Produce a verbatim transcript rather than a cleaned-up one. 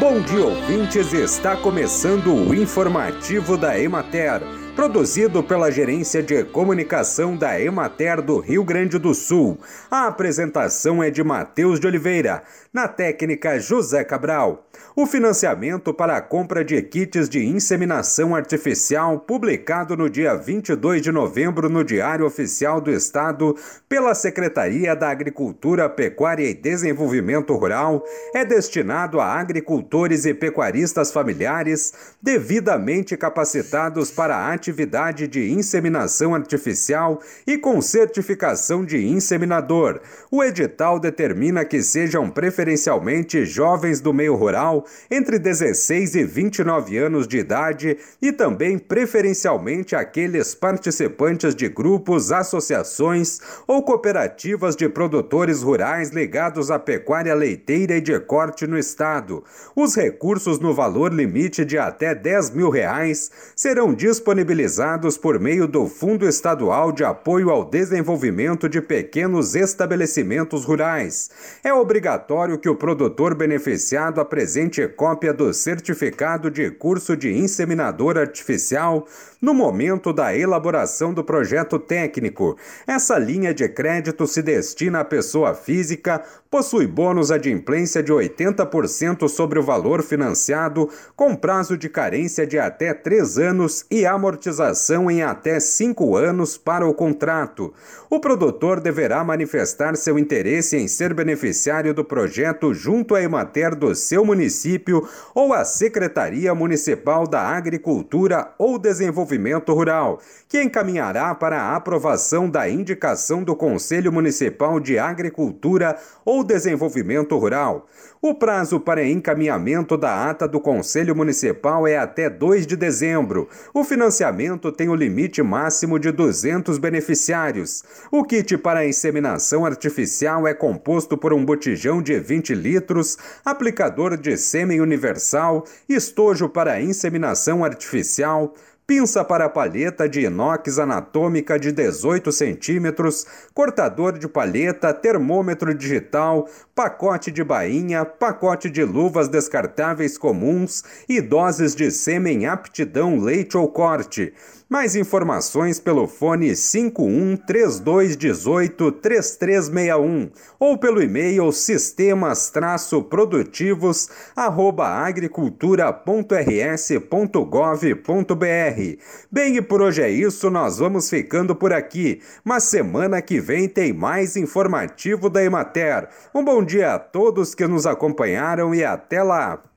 Bom dia, ouvintes! Está começando o informativo da Emater, produzido pela Gerência de Comunicação da Emater do Rio Grande do Sul. A apresentação é de Mateus de Oliveira, na técnica José Cabral. O financiamento para a compra de kits de inseminação artificial, publicado no dia vinte e dois de novembro no Diário Oficial do Estado pela Secretaria da Agricultura, Pecuária e Desenvolvimento Rural, é destinado a agricultores e pecuaristas familiares devidamente capacitados para a atividade atividade de inseminação artificial e com certificação de inseminador. O edital determina que sejam preferencialmente jovens do meio rural entre dezesseis e vinte e nove anos de idade e também preferencialmente aqueles participantes de grupos, associações ou cooperativas de produtores rurais ligados à pecuária leiteira e de corte no estado. Os recursos no valor limite de até dez mil reais serão disponibilizados por meio do Fundo Estadual de Apoio ao Desenvolvimento de Pequenos Estabelecimentos Rurais. É obrigatório que o produtor beneficiado apresente cópia do certificado de curso de inseminador artificial no momento da elaboração do projeto técnico. Essa linha de crédito se destina à pessoa física, possui bônus adimplência de oitenta por cento sobre o valor financiado, com prazo de carência de até três anos e amortização em até cinco anos para o contrato. O produtor deverá manifestar seu interesse em ser beneficiário do projeto junto à Emater do seu município ou à Secretaria Municipal da Agricultura ou Desenvolvimento Rural, que encaminhará para a aprovação da indicação do Conselho Municipal de Agricultura ou Desenvolvimento Rural. O prazo para encaminhamento da ata do Conselho Municipal é até dois de dezembro. O financiamento tem o limite máximo de duzentos beneficiários. O kit para inseminação artificial é composto por um botijão de vinte litros, aplicador de sêmen universal, estojo para inseminação artificial, pinça para palheta de inox anatômica de dezoito centímetros, cortador de palheta, termômetro digital, pacote de bainha, pacote de luvas descartáveis comuns e doses de sêmen aptidão leite ou corte. Mais informações pelo fone cinco um três dois um oito três três seis um ou pelo e-mail sistemas traço produtivos arroba agricultura ponto r s ponto gov ponto b r. Bem, e por hoje é isso, nós vamos ficando por aqui, mas semana que vem tem mais informativo da Emater. Um bom dia a todos que nos acompanharam e até lá!